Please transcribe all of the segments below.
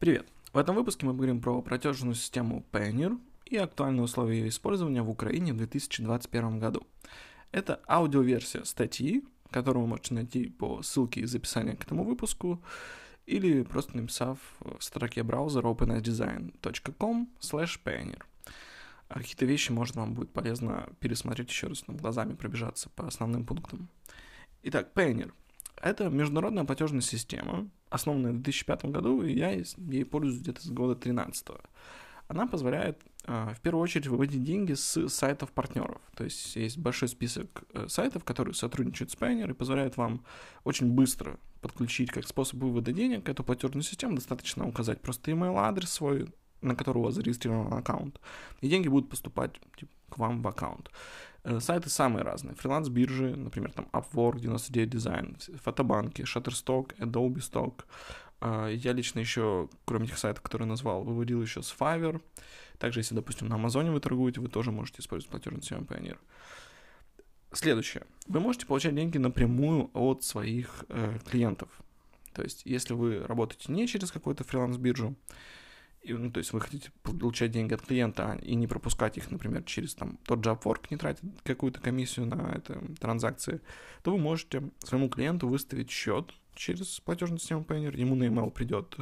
Привет! В этом выпуске мы поговорим про платежную систему Payoneer и актуальные условия ее использования в Украине в 2021 году. Это аудиоверсия статьи, которую вы можете найти по ссылке из описания к этому выпуску или просто написав в строке браузера open99design.com/payoneer. Какие-то вещи, может, вам будет полезно пересмотреть еще раз, глазами пробежаться по основным пунктам. Итак, Payoneer. Это международная платежная система, основанная в 2005 году, и я ей пользуюсь где-то с года 2013. Она позволяет в первую очередь выводить деньги с сайтов партнеров. То есть есть большой список сайтов, которые сотрудничают с Payoneer и позволяют вам очень быстро подключить как способ вывода денег эту платежную систему. Достаточно указать просто email-адрес свой, на который у вас зарегистрирован аккаунт, и деньги будут поступать к вам в аккаунт. Сайты самые разные. Фриланс-биржи, например, там Upwork, 99designs, фотобанки, Shutterstock, Adobe Stock. Я лично еще, кроме тех сайтов, которые назвал, выводил еще с Fiverr. Также, если, допустим, на Амазоне вы торгуете, вы тоже можете использовать платежную систему Payoneer. Следующее. Вы можете получать деньги напрямую от своих клиентов. То есть, если вы работаете не через какую-то фриланс-биржу, то есть вы хотите получать деньги от клиента и не пропускать их, например, через тот же Upwork, не тратить какую-то комиссию на это, транзакции, то вы можете своему клиенту выставить счет через платежную систему Payoneer, ему на e-mail придет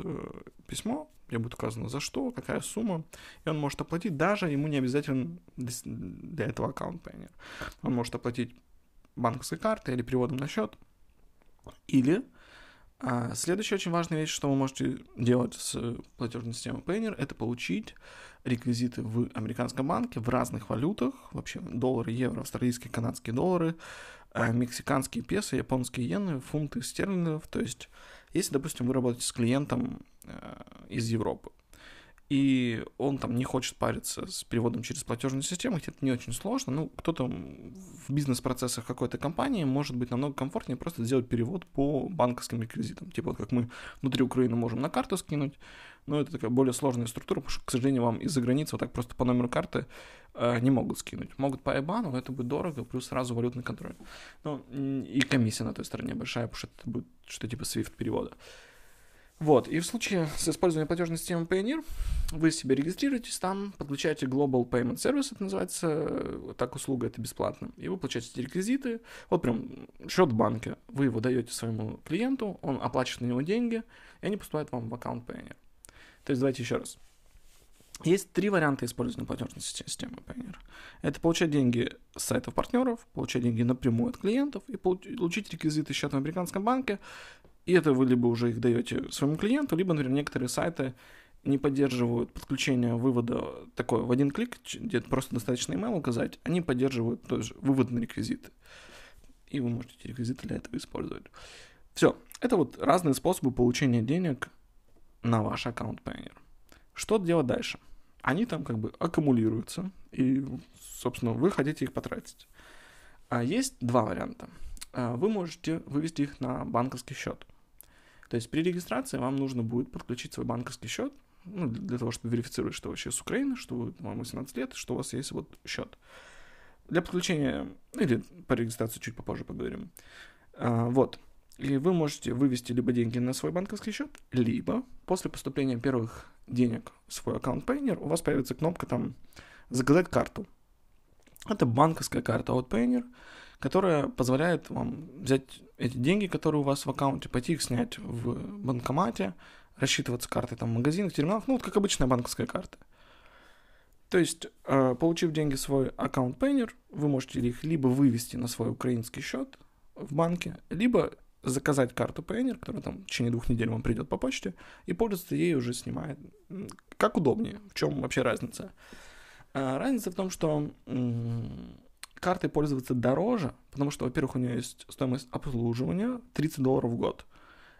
письмо, где будет указано за что, какая сумма, и он может оплатить, даже ему не обязательно для этого аккаунт Payoneer. Он может оплатить банковской картой или переводом на счет, или... Следующая очень важная вещь, что вы можете делать с платежной системой Payoneer, это получить реквизиты в американском банке в разных валютах, вообще доллары, евро, австралийские, канадские доллары, мексиканские песо, японские иены, фунты стерлингов. То есть, если, допустим, вы работаете с клиентом из Европы, и он там не хочет париться с переводом через платежную систему, хотя это не очень сложно, кто-то в бизнес-процессах какой-то компании может быть намного комфортнее просто сделать перевод по банковским реквизитам, типа вот как мы внутри Украины можем на карту скинуть, но это такая более сложная структура, потому что, к сожалению, вам из-за границы вот так просто по номеру карты не могут скинуть. Могут по IBAN, но это будет дорого, плюс сразу валютный контроль. И комиссия на той стороне большая, потому что это будет что-то типа SWIFT-перевода. И в случае с использованием платежной системы Payoneer вы себе регистрируетесь там, подключаете Global Payment Service, это называется, так услуга, это бесплатно, и вы получаете эти реквизиты, вот прям счет в банке, вы его даете своему клиенту, он оплачивает на него деньги, и они поступают вам в аккаунт Payoneer. То есть давайте еще раз. Есть три варианта использования платежной системы Payoneer. Это получать деньги с сайтов партнеров, получать деньги напрямую от клиентов и получить реквизиты счета в американском банке. И это вы либо уже их даете своему клиенту, либо, например, некоторые сайты не поддерживают подключение вывода такое в один клик, где просто достаточно email указать, они поддерживают тоже вывод на реквизиты. И вы можете эти реквизиты для этого использовать. Все, это вот разные способы получения денег на ваш аккаунт Payoneer. Что делать дальше? Они там аккумулируются, и, собственно, вы хотите их потратить. А есть два варианта. Вы можете вывести их на банковский счет. То есть при регистрации вам нужно будет подключить свой банковский счет, для того, чтобы верифицировать, что вы вообще с Украины, что вы, вам 18 лет, что у вас есть вот счет. Для подключения, или по регистрации чуть попозже поговорим. И вы можете вывести либо деньги на свой банковский счет, либо после поступления первых денег в свой аккаунт Payoneer у вас появится кнопка там «Заказать карту». Это банковская карта от Payoneer, которая позволяет вам взять эти деньги, которые у вас в аккаунте, пойти их снять в банкомате, рассчитываться картой в магазинах, терминалах, как обычная банковская карта. То есть, получив деньги в свой аккаунт Payoneer, вы можете их либо вывести на свой украинский счет в банке, либо заказать карту Payoneer, которая там в течение 2 недель вам придет по почте, и пользоваться ей уже снимает. Как удобнее, в чем вообще разница? Разница в том, что... Картой пользоваться дороже, потому что, во-первых, у нее есть стоимость обслуживания $30 в год.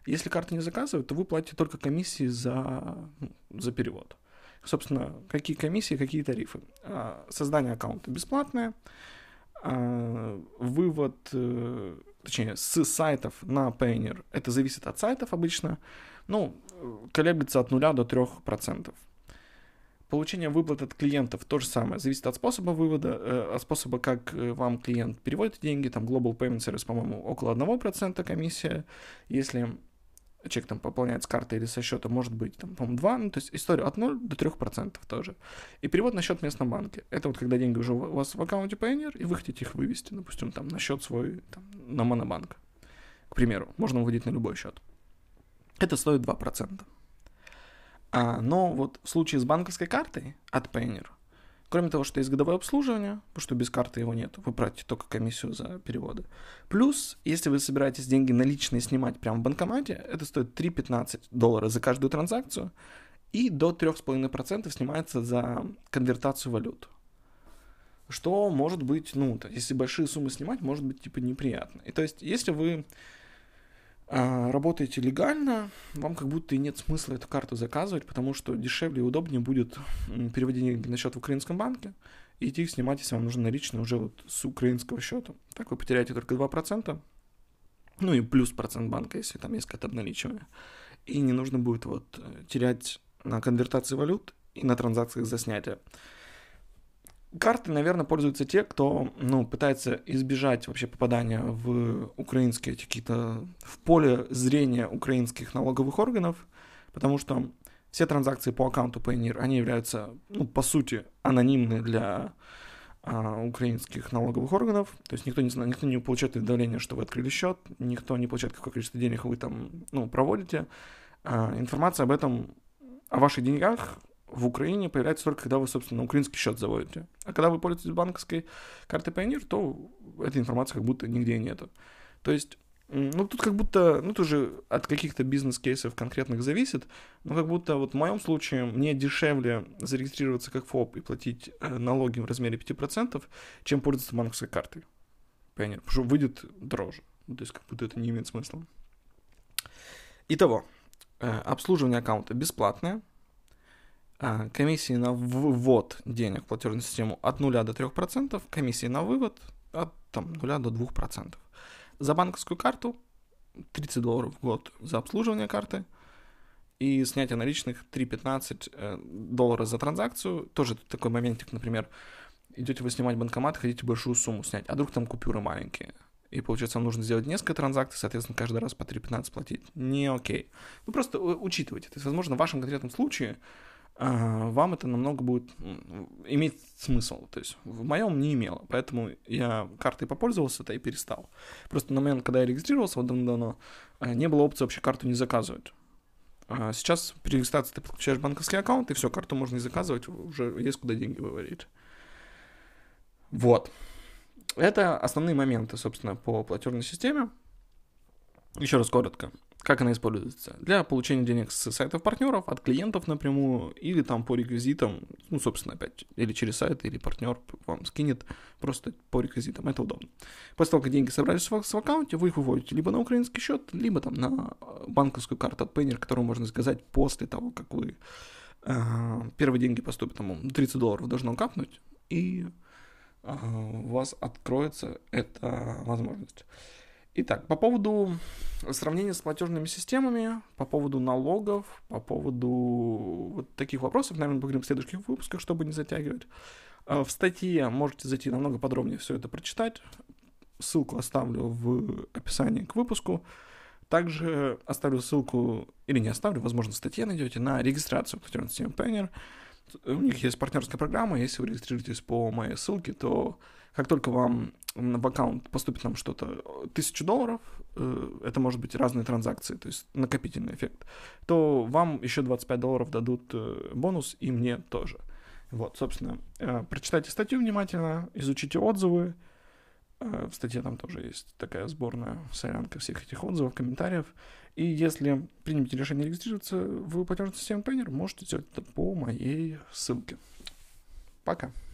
Если карты не заказывают, то вы платите только комиссии за перевод. Собственно, какие комиссии, какие тарифы. Создание аккаунта бесплатное, вывод, точнее, с сайтов на Payoneer, это зависит от сайтов обычно, колеблется от 0 до 3%. Получение выплат от клиентов то же самое, зависит от способа вывода, от способа, как вам клиент переводит деньги, Global Payment Service, по-моему, около 1% комиссия, если человек там пополняет с карты или со счета, может быть, там, по-моему, 2, ну, то есть историю от 0 до 3% тоже. И перевод на счет в местном банке. Это вот когда деньги уже у вас в аккаунте Payoneer, и вы хотите их вывести, допустим, там, на счет свой, там, на монобанк. К примеру, можно выводить на любой счет. Это стоит 2%. Но вот в случае с банковской картой от Payoneer, кроме того, что есть годовое обслуживание, потому что без карты его нет, вы платите только комиссию за переводы. Плюс, если вы собираетесь деньги наличные снимать прямо в банкомате, это стоит $3.15 за каждую транзакцию, и до 3,5% снимается за конвертацию валют. Что может быть, ну, если большие суммы снимать, может быть, типа, неприятно. И то есть, если вы работаете легально, вам как будто и нет смысла эту карту заказывать, потому что дешевле и удобнее будет переводить деньги на счет в украинском банке и идти их снимать, если вам нужно наличные уже вот с украинского счета. Так вы потеряете только 2%, ну и плюс процент банка, если там есть какое-то обналичивание. И не нужно будет вот терять на конвертации валют и на транзакциях за снятие. Карты, наверное, пользуются те, кто, ну, пытается избежать вообще попадания в украинские эти какие-то, в поле зрения украинских налоговых органов, потому что все транзакции по аккаунту Payoneer, они являются, ну, по сути, анонимны для украинских налоговых органов, то есть никто не знает, никто не получает уведомления, что вы открыли счет, никто не получает, какое количество денег вы там, ну, проводите. Информация об этом, о ваших деньгах, в Украине появляется только, когда вы, собственно, украинский счет заводите. А когда вы пользуетесь банковской картой Payoneer, то этой информации как будто нигде нету. То есть, ну, тут как будто, ну, тут же от каких-то бизнес-кейсов конкретных зависит, но как будто вот в моем случае мне дешевле зарегистрироваться как ФОП и платить налоги в размере 5%, чем пользоваться банковской картой Payoneer, потому что выйдет дороже. То есть, как будто это не имеет смысла. Итого, обслуживание аккаунта бесплатное, комиссии на ввод денег в платежную систему от 0 до 3%, комиссии на вывод от там, 0 до 2%. За банковскую карту $30 в год за обслуживание карты и снятие наличных $3.15 за транзакцию. Тоже тут такой моментик, например, идете вы снимать банкомат, хотите большую сумму снять, а вдруг там купюры маленькие. И, получается, вам нужно сделать несколько транзакций, соответственно, каждый раз по $3.15 платить. Не окей. Ну, просто учитывайте. То есть, возможно, в вашем конкретном случае вам это намного будет иметь смысл. То есть в моем не имело, поэтому я картой попользовался, да и перестал. Просто на момент, когда я регистрировался, вот давно, не было опции вообще карту не заказывать. Сейчас при регистрации ты подключаешь банковский аккаунт, и все, карту можно не заказывать, уже есть куда деньги выводить. Вот. Это основные моменты, собственно, по платежной системе. Еще раз коротко. Как она используется? Для получения денег с сайтов партнеров, от клиентов напрямую, или там по реквизитам, ну, собственно, опять, или через сайт, или партнер вам скинет просто по реквизитам, это удобно. После того, как деньги собрались в аккаунте, вы их выводите либо на украинский счет, либо там на банковскую карту от Payoneer, которую можно заказать после того, как вы первые деньги поступят, там, $30 должно капнуть, и у вас откроется эта возможность. Итак, по поводу сравнения с платежными системами, по поводу налогов, по поводу вот таких вопросов, наверное, поговорим в следующих выпусках, чтобы не затягивать. В статье можете зайти намного подробнее все это прочитать. Ссылку оставлю в описании к выпуску. Также оставлю ссылку, или не оставлю, возможно, в статье найдете, на регистрацию в платежной системе Payoneer. У них есть партнерская программа, если вы регистрируетесь по моей ссылке, то как только вам в аккаунт поступит нам что-то, $1000, это может быть разные транзакции, то есть накопительный эффект, то вам еще $25 дадут бонус и мне тоже. Вот, собственно, прочитайте статью внимательно, изучите отзывы, в статье там тоже есть такая сборная солянка всех этих отзывов, комментариев. И если примете решение регистрироваться в платежную систему Payoneer, можете сделать это по моей ссылке. Пока.